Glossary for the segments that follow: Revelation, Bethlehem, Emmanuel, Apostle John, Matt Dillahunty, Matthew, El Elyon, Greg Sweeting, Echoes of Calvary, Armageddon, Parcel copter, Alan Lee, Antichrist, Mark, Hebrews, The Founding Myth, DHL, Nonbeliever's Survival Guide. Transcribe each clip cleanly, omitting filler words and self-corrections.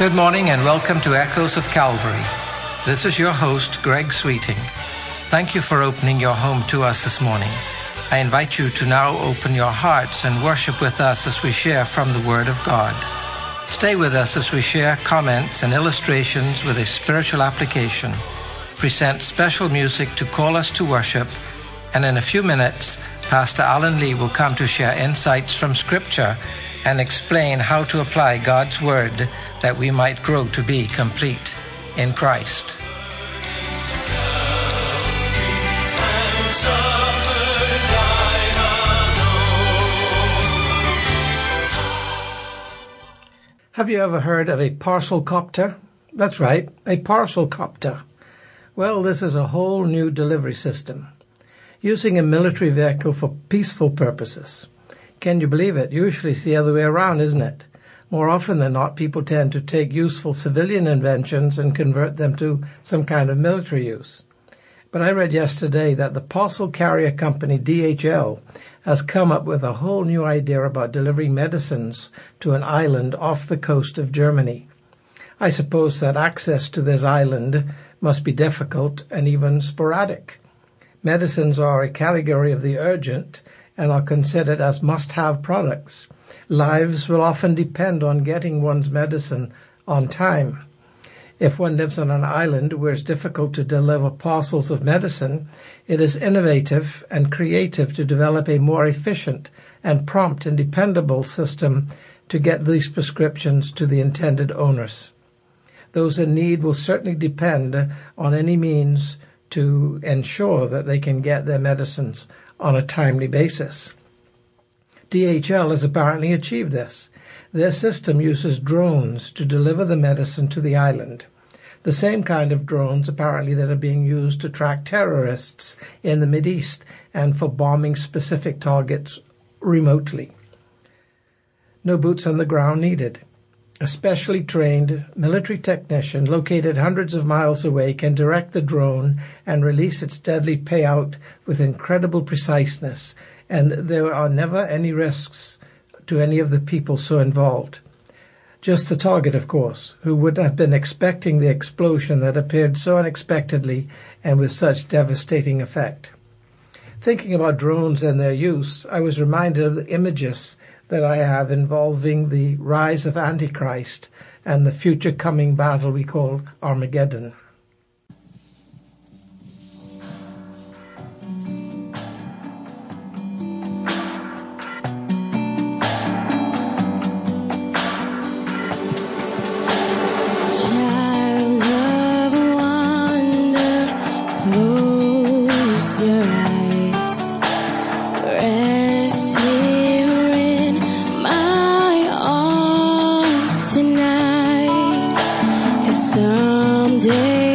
Good morning and welcome to Echoes of Calvary. This is your host, Greg Sweeting. Thank you for opening your home to us this morning. I invite you to now open your hearts and worship with us as we share from the Word of God. Stay with us as we share comments and illustrations with a spiritual application, present special music to call us to worship, and in a few minutes, Pastor Alan Lee will come to share insights from Scripture and explain how to apply God's Word that we might grow to be complete in Christ. Have you ever heard of a parcel copter? That's right, a parcel copter. Well, this is a whole new delivery system, using a military vehicle for peaceful purposes. Can you believe it? Usually it's the other way around, isn't it? More often than not, people tend to take useful civilian inventions and convert them to some kind of military use. But I read yesterday that the parcel carrier company DHL has come up with a whole new idea about delivering medicines to an island off the coast of Germany. I suppose that access to this island must be difficult and even sporadic. Medicines are a category of the urgent and are considered as must-have products. Lives will often depend on getting one's medicine on time. If one lives on an island where it's difficult to deliver parcels of medicine, it is innovative and creative to develop a more efficient and prompt and dependable system to get these prescriptions to the intended owners. Those in need will certainly depend on any means to ensure that they can get their medicines on a timely basis. DHL has apparently achieved this. Their system uses drones to deliver the medicine to the island, the same kind of drones apparently that are being used to track terrorists in the Mideast and for bombing specific targets remotely. No boots on the ground needed. A specially trained military technician located hundreds of miles away can direct the drone and release its deadly payout with incredible preciseness, and there are never any risks to any of the people so involved. Just the target, of course, who would have been expecting the explosion that appeared so unexpectedly and with such devastating effect. Thinking about drones and their use, I was reminded of the images that I have involving the rise of Antichrist and the future coming battle we call Armageddon. Someday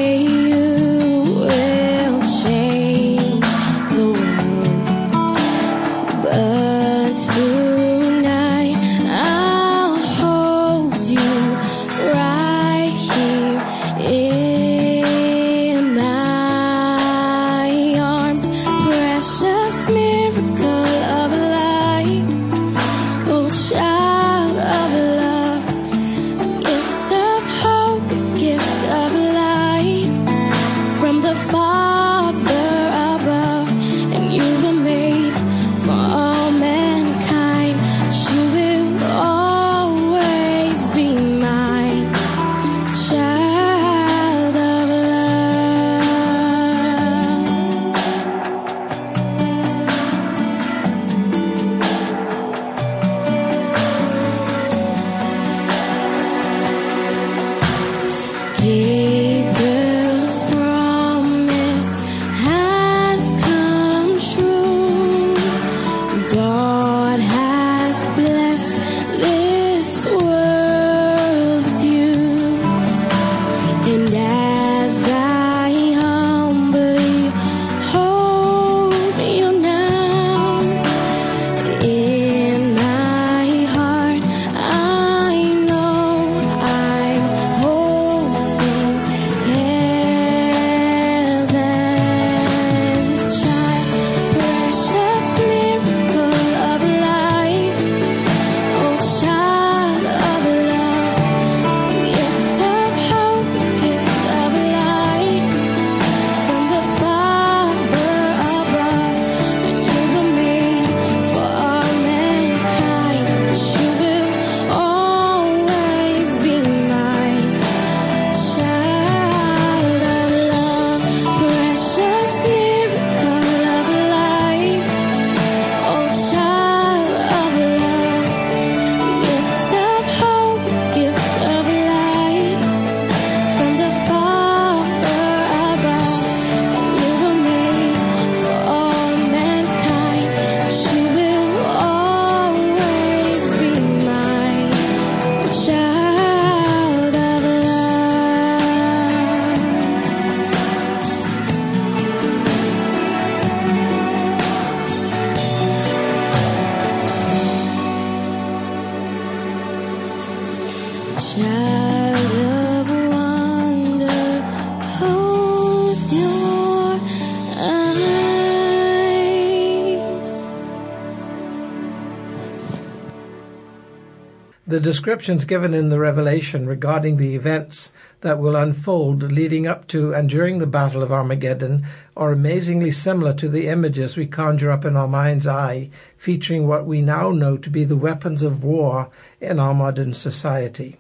The descriptions given in the Revelation regarding the events that will unfold leading up to and during the Battle of Armageddon are amazingly similar to the images we conjure up in our mind's eye, featuring what we now know to be the weapons of war in our modern society.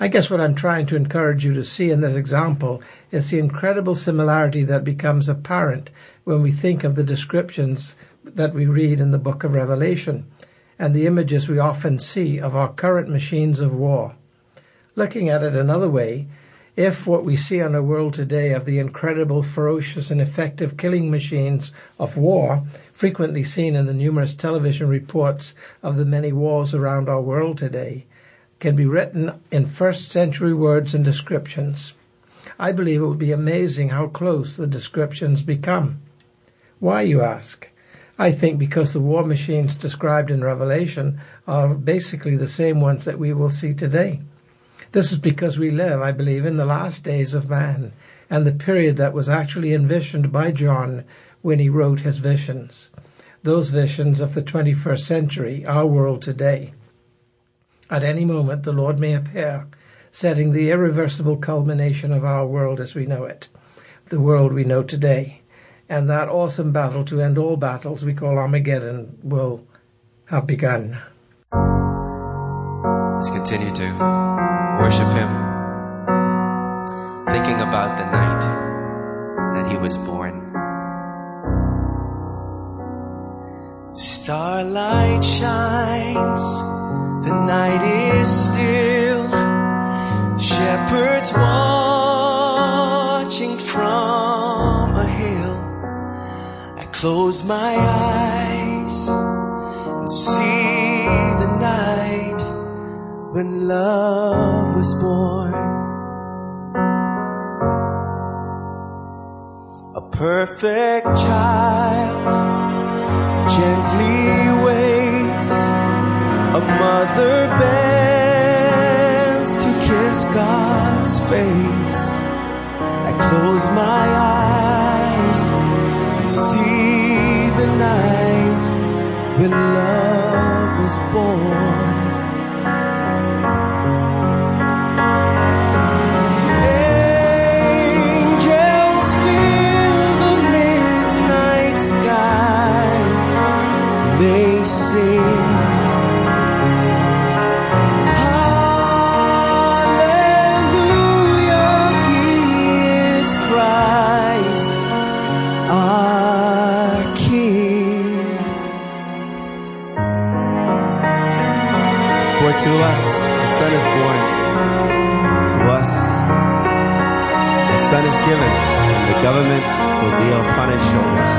I guess what I'm trying to encourage you to see in this example is the incredible similarity that becomes apparent when we think of the descriptions that we read in the book of Revelation and the images we often see of our current machines of war. Looking at it another way, if what we see on our world today of the incredible, ferocious, and effective killing machines of war, frequently seen in the numerous television reports of the many wars around our world today, can be written in first-century words and descriptions, I believe it would be amazing how close the descriptions become. Why, you ask? I think because the war machines described in Revelation are basically the same ones that we will see today. This is because we live, I believe, in the last days of man, and the period that was actually envisioned by John when he wrote his visions. Those visions of the 21st century, our world today. At any moment the Lord may appear, setting the irreversible culmination of our world as we know it, the world we know today. And that awesome battle to end all battles we call Armageddon will have begun. Let's continue to worship him, thinking about the night that he was born. Starlight shines, the night is still, shepherds watching from a hill. Close my eyes and see the night when love was born. A perfect child gently waits, a mother bends to kiss God's face. I close my eyes and see the night when love was born. Angels fill the midnight sky, they sing hallelujah, he is Christ our King. For to us the Son is born, to us the Son is given, and the government will be upon his shoulders.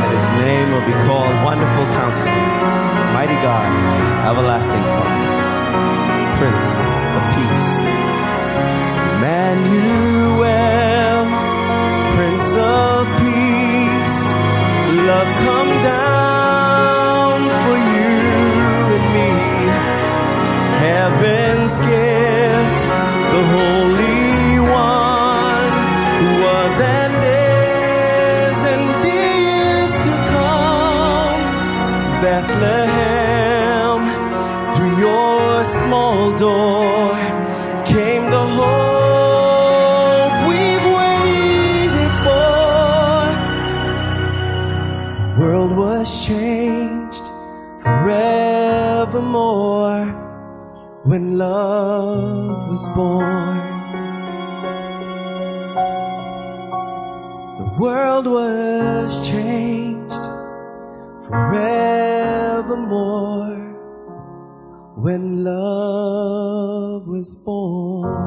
And his name will be called Wonderful Counselor, Mighty God, Everlasting Father, Prince of Peace. Emmanuel, Prince of Peace, love come down for you. Heaven's gift, the Holy One, who was and is to come. Bethlehem, through your small door came the hope we've waited for. The world was changed forevermore when love was born. The world was changed forevermore when love was born.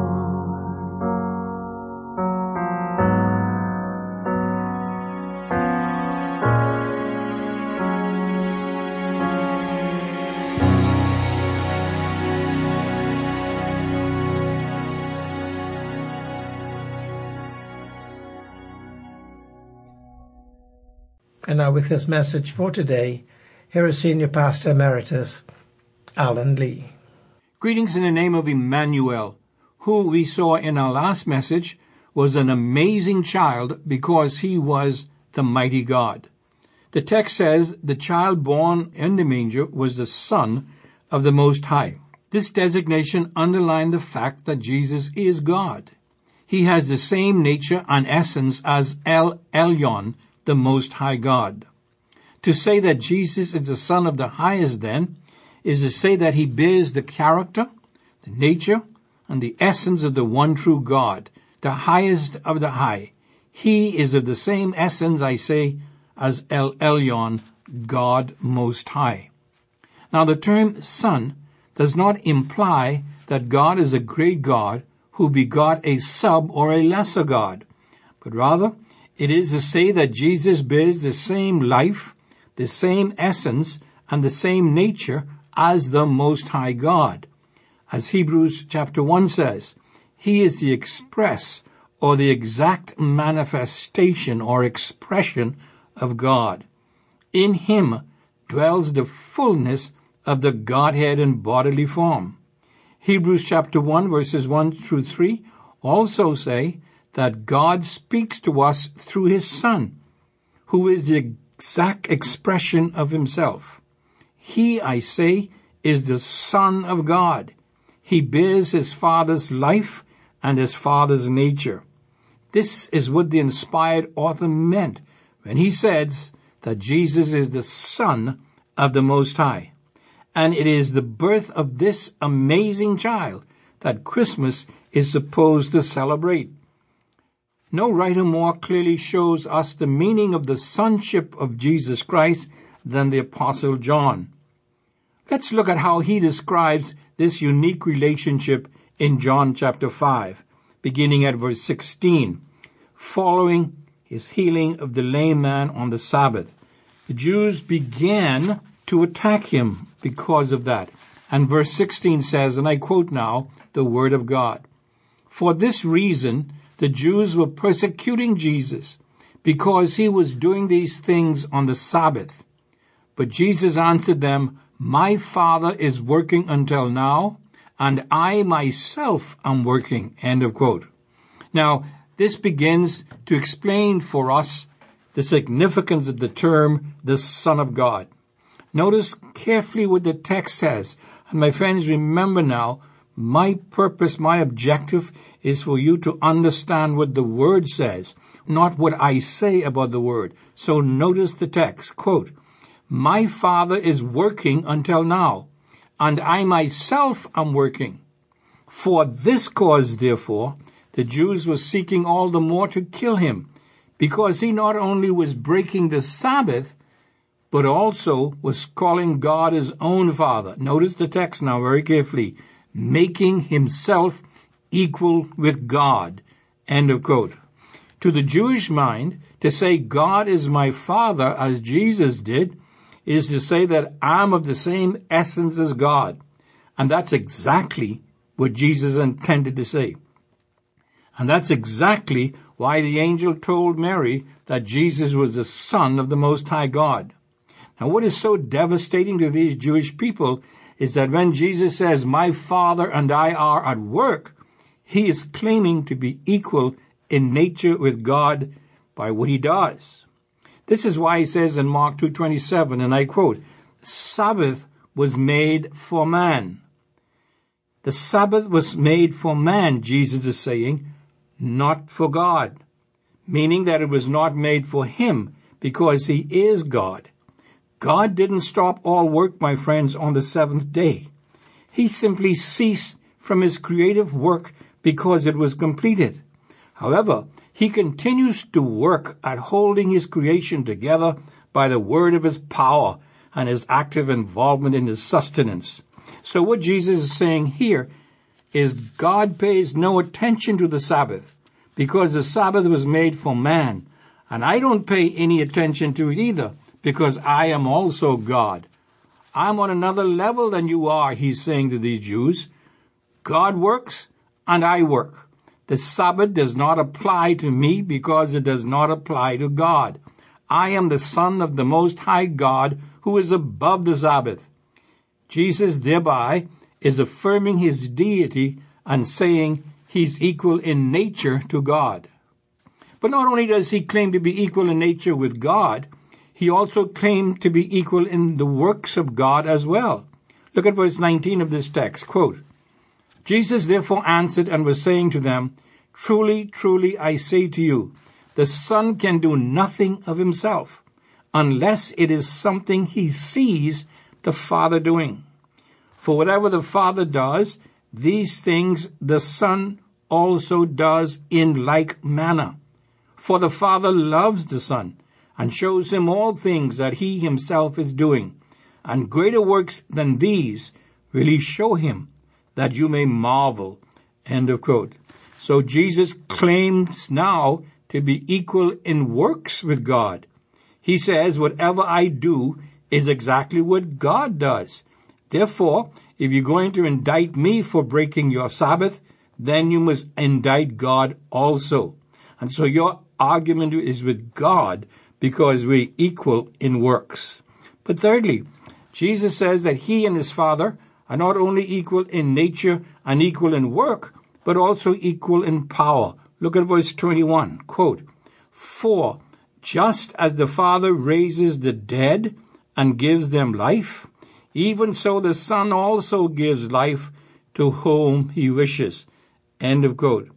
And now with this message for today, here is Senior Pastor Emeritus Alan Lee. Greetings in the name of Emmanuel, who we saw in our last message was an amazing child because he was the mighty God. The text says the child born in the manger was the Son of the Most High. This designation underlined the fact that Jesus is God. He has the same nature and essence as El Elyon, the Most High God. To say that Jesus is the Son of the Highest, then, is to say that he bears the character, the nature, and the essence of the one true God, the highest of the high. He is of the same essence, I say, as El Elyon, God Most High. Now, the term Son does not imply that God is a great God who begot a sub or a lesser God, but rather it is to say that Jesus bears the same life, the same essence, and the same nature as the Most High God. As Hebrews chapter 1 says, he is the express or the exact manifestation or expression of God. In him dwells the fullness of the Godhead in bodily form. Hebrews chapter 1 verses 1 through 3 also say that God speaks to us through his Son, who is the exact expression of himself. He, I say, is the Son of God. He bears his Father's life and his Father's nature. This is what the inspired author meant when he says that Jesus is the Son of the Most High. And it is the birth of this amazing child that Christmas is supposed to celebrate. No writer more clearly shows us the meaning of the sonship of Jesus Christ than the Apostle John. Let's look at how he describes this unique relationship in John chapter 5, beginning at verse 16, following his healing of the lame man on the Sabbath. The Jews began to attack him because of that. And verse 16 says, and I quote now, the word of God. For this reason, the Jews were persecuting Jesus because he was doing these things on the Sabbath. But Jesus answered them, my Father is working until now, and I myself am working. End of quote. Now, this begins to explain for us the significance of the term, the Son of God. Notice carefully what the text says. And my friends, remember now, my purpose, my objective is for you to understand what the word says, not what I say about the word. So notice the text, quote, my Father is working until now, and I myself am working. For this cause, therefore, the Jews were seeking all the more to kill him, because he not only was breaking the Sabbath, but also was calling God his own Father. Notice the text now very carefully. Making himself equal with God. End of quote. To the Jewish mind, to say God is my Father, as Jesus did, is to say that I'm of the same essence as God. And that's exactly what Jesus intended to say. And that's exactly why the angel told Mary that Jesus was the Son of the Most High God. Now, what is so devastating to these Jewish people is that when Jesus says, my Father and I are at work, he is claiming to be equal in nature with God by what he does. This is why he says in Mark 2:27, and I quote, Sabbath was made for man. The Sabbath was made for man, Jesus is saying, not for God, meaning that it was not made for him because he is God. God didn't stop all work, my friends, on the seventh day. He simply ceased from his creative work because it was completed. However, he continues to work at holding his creation together by the word of his power and his active involvement in his sustenance. So what Jesus is saying here is God pays no attention to the Sabbath because the Sabbath was made for man, and I don't pay any attention to it either, because I am also God. I'm on another level than you are, he's saying to these Jews. God works, and I work. The Sabbath does not apply to me because it does not apply to God. I am the Son of the Most High God who is above the Sabbath. Jesus thereby is affirming his deity and saying he's equal in nature to God. But not only does he claim to be equal in nature with God, he also claimed to be equal in the works of God as well. Look at verse 19 of this text, quote, Jesus therefore answered and was saying to them, Truly, truly, I say to you, the Son can do nothing of himself, unless it is something he sees the Father doing. For whatever the Father does, these things the Son also does in like manner. For the Father loves the Son, and shows him all things that he himself is doing. And greater works than these will he show him, that you may marvel. End of quote. So Jesus claims now to be equal in works with God. He says, whatever I do is exactly what God does. Therefore, if you're going to indict me for breaking your Sabbath, then you must indict God also. And so your argument is with God because we're equal in works. But thirdly, Jesus says that he and his Father are not only equal in nature and equal in work, but also equal in power. Look at verse 21, quote, For just as the Father raises the dead and gives them life, even so the Son also gives life to whom he wishes. End of quote.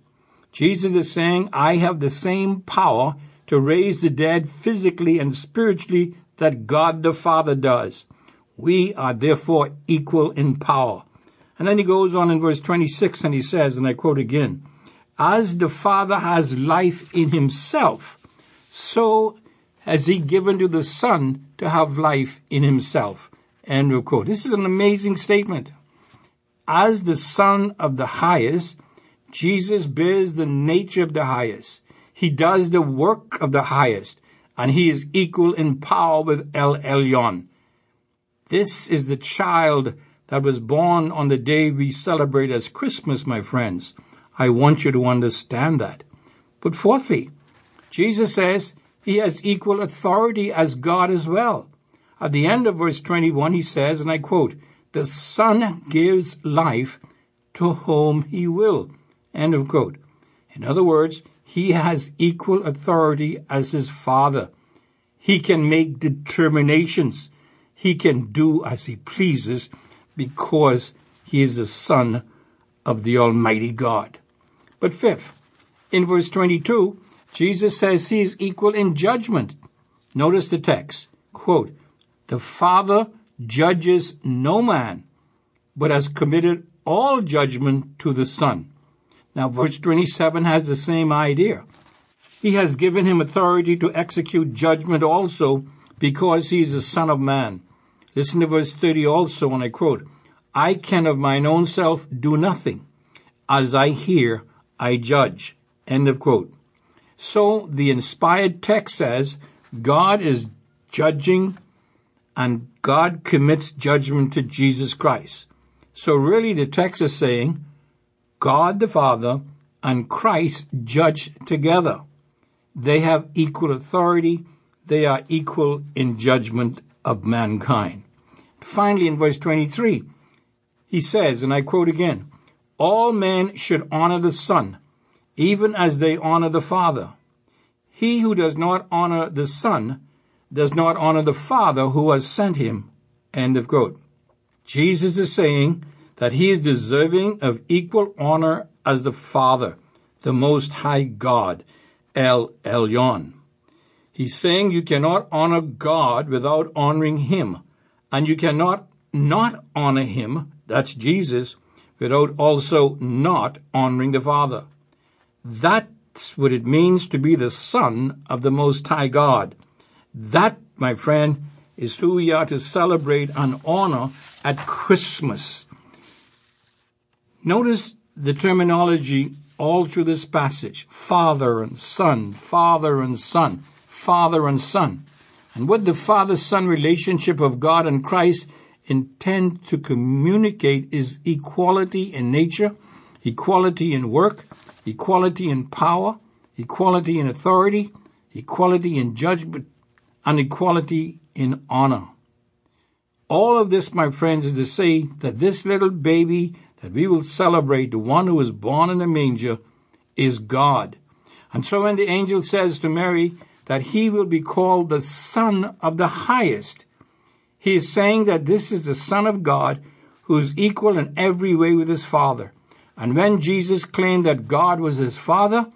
Jesus is saying, I have the same power to raise the dead physically and spiritually that God the Father does. We are therefore equal in power. And then he goes on in verse 26 and he says, and I quote again, As the Father has life in himself, so has he given to the Son to have life in himself. End of quote. This is an amazing statement. As the Son of the Highest, Jesus bears the nature of the Highest. He does the work of the Highest, and he is equal in power with El Elyon. This is the child that was born on the day we celebrate as Christmas, my friends. I want you to understand that. But fourthly, Jesus says he has equal authority as God as well. At the end of verse 21, he says, and I quote, The Son gives life to whom he will. End of quote. In other words, he has equal authority as his Father. He can make determinations. He can do as he pleases because he is the Son of the Almighty God. But fifth, in verse 22, Jesus says he is equal in judgment. Notice the text, quote, The Father judges no man, but has committed all judgment to the Son. Now, verse 27 has the same idea. He has given him authority to execute judgment also because he is the Son of Man. Listen to verse 30 also, and I quote, I can of mine own self do nothing. As I hear, I judge. End of quote. So the inspired text says God is judging and God commits judgment to Jesus Christ. So really the text is saying God the Father and Christ judge together. They have equal authority. They are equal in judgment of mankind. Finally, in verse 23, he says, and I quote again, All men should honor the Son, even as they honor the Father. He who does not honor the Son does not honor the Father who has sent him. End of quote. Jesus is saying that he is deserving of equal honor as the Father, the Most High God, El Elyon. He's saying you cannot honor God without honoring him, and you cannot not honor him, that's Jesus, without also not honoring the Father. That's what it means to be the Son of the Most High God. That, my friend, is who we are to celebrate and honor at Christmas. Notice the terminology all through this passage, Father and Son, Father and Son. Father and Son. And what the Father-Son relationship of God and Christ intend to communicate is equality in nature, equality in work, equality in power, equality in authority, equality in judgment, and equality in honor. All of this, my friends, is to say that this little baby that we will celebrate, the one who was born in a manger, is God. And so when the angel says to Mary that he will be called the Son of the Highest, he is saying that this is the Son of God who is equal in every way with his Father. And when Jesus claimed that God was his Father,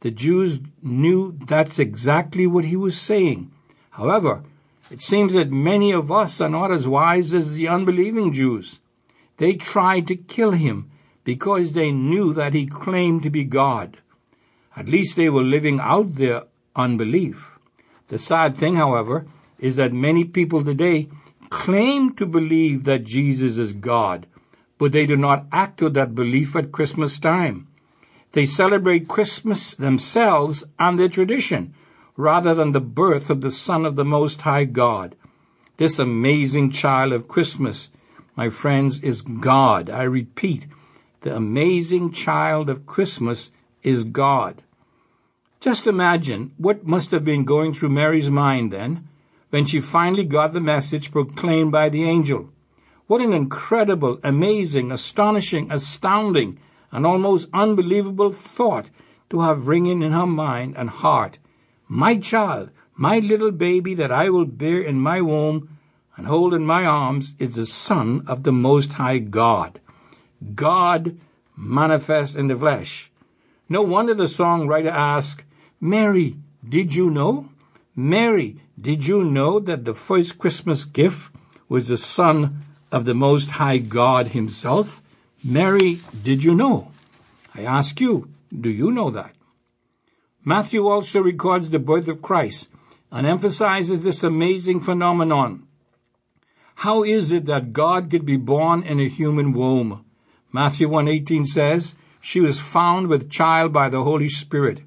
the Jews knew that's exactly what he was saying. However, it seems that many of us are not as wise as the unbelieving Jews. They tried to kill him because they knew that he claimed to be God. At least they were living out their unbelief. The sad thing, however, is that many people today claim to believe that Jesus is God, but they do not act on that belief at Christmas time. They celebrate Christmas themselves and their tradition, rather than the birth of the Son of the Most High God. This amazing child of Christmas, my friends, is God. I repeat, the amazing child of Christmas is God. Just imagine what must have been going through Mary's mind then, when she finally got the message proclaimed by the angel. What an incredible, amazing, astonishing, astounding, and almost unbelievable thought to have ringing in her mind and heart. My child, my little baby that I will bear in my womb and hold in my arms is the Son of the Most High God. God manifest in the flesh. No wonder the songwriter asked, Mary, did you know? Mary, did you know that the first Christmas gift was the Son of the Most High God himself? Mary, did you know? I ask you, do you know that? Matthew also records the birth of Christ and emphasizes this amazing phenomenon. How is it that God could be born in a human womb? Matthew 1:18 says, she was found with child by the Holy Spirit.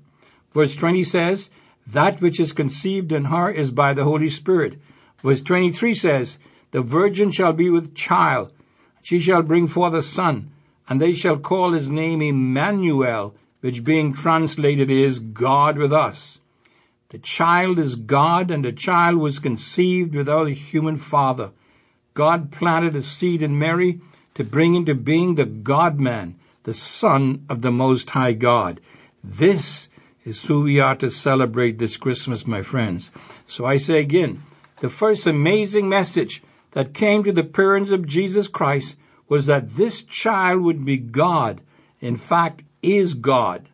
Verse 20 says, that which is conceived in her is by the Holy Spirit. Verse 23 says, the virgin shall be with child. She shall bring forth a son, and they shall call his name Emmanuel, which being translated is God with us. The child is God, and the child was conceived without a human father. God planted a seed in Mary to bring into being the God-man, the Son of the Most High God. This is who we are to celebrate this Christmas, my friends. So I say again, the first amazing message that came to the parents of Jesus Christ was that this child would be God. In fact, is God.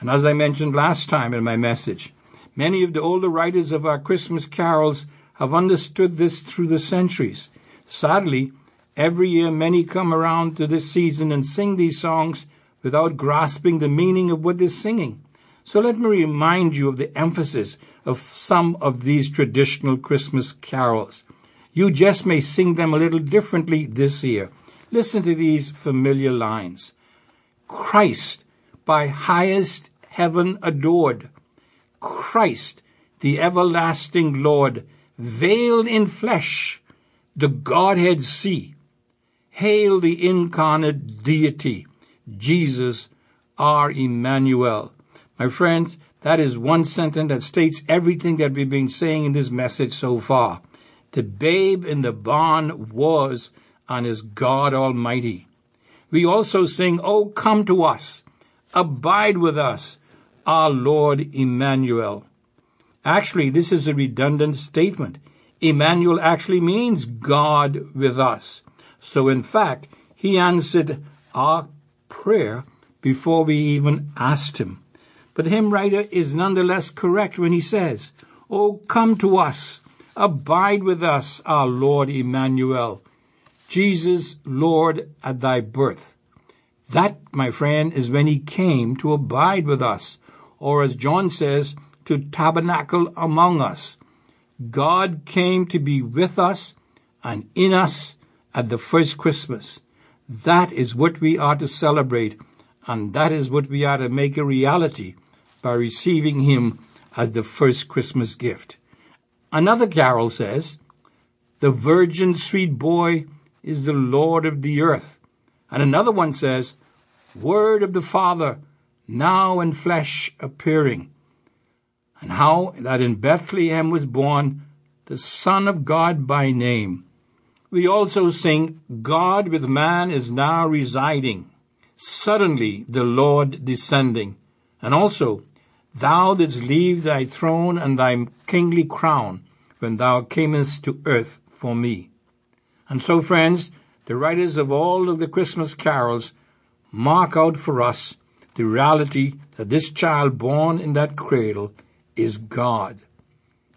And as I mentioned last time in my message, many of the older writers of our Christmas carols have understood this through the centuries. Sadly, every year many come around to this season and sing these songs without grasping the meaning of what they're singing. So let me remind you of the emphasis of some of these traditional Christmas carols. You just may sing them a little differently this year. Listen to these familiar lines. Christ, by highest heaven adored, Christ, the everlasting Lord, veiled in flesh, the Godhead see. Hail the incarnate deity, Jesus, our Emmanuel. My friends, that is one sentence that states everything that we've been saying in this message so far. The babe in the barn was and is God Almighty. We also sing, oh, come to us, abide with us, our Lord Emmanuel. Actually, this is a redundant statement. Emmanuel actually means God with us. So, in fact, he answered our prayer before we even asked him. But the hymn writer is nonetheless correct when he says, oh, come to us, abide with us, our Lord Emmanuel. Jesus, Lord, at thy birth. That, my friend, is when he came to abide with us, or as John says, to tabernacle among us. God came to be with us and in us at the first Christmas. That is what we are to celebrate, and that is what we are to make a reality by receiving him as the first Christmas gift. Another carol says, the virgin sweet boy is the Lord of the earth. And another one says, word of the Father, now in flesh appearing. And how that in Bethlehem was born the Son of God by name. we also sing, God with man is now residing, suddenly the Lord descending. And also, thou didst leave thy throne and thy kingly crown when thou camest to earth for me. And so, friends, the writers of all of the Christmas carols mark out for us the reality that this child born in that cradle is God.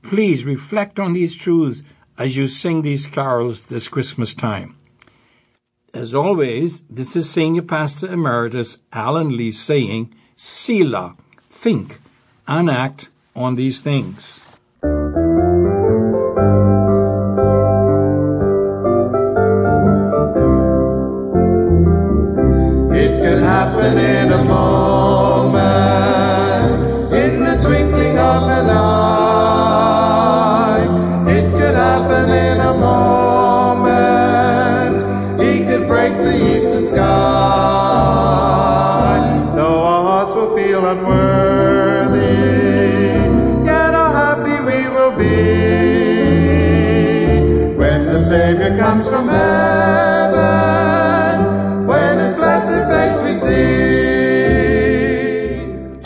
Please reflect on these truths as you sing these carols this Christmas time. As always, this is Senior Pastor Emeritus Alan Lee saying, Selah, think and act on these things. It could happen in a moment, in the twinkling of an eye. It could happen in a moment, he could break the eastern sky. Though our hearts will feel unworthy, yet how happy we will be when the Savior comes from heaven, when his blessed face we see.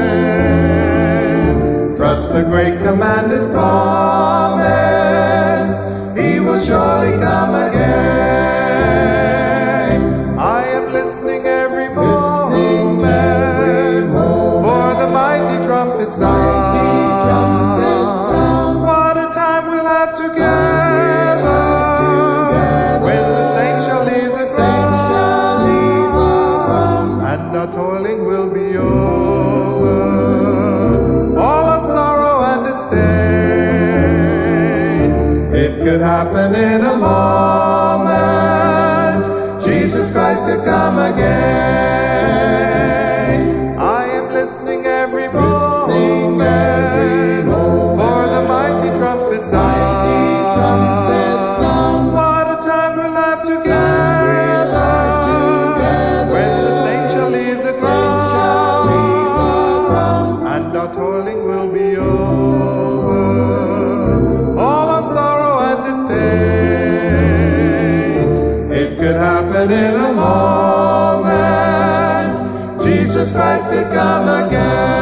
Trust the great commander's promise, he will surely come again. I am listening every moment. Mighty trumpet sound. What a time we'll have together, when the saints shall leave the ground, and our toiling will be over, all our sorrow and its pain. It could happen in a moment, Jesus Christ could come again. I am listening every moment, for the mighty trumpet sound. What a time we'll have together, when the saints shall leave the ground, and our toiling will be over, all our sorrow and its pain. It could happen in a moment, Jesus Christ could come again.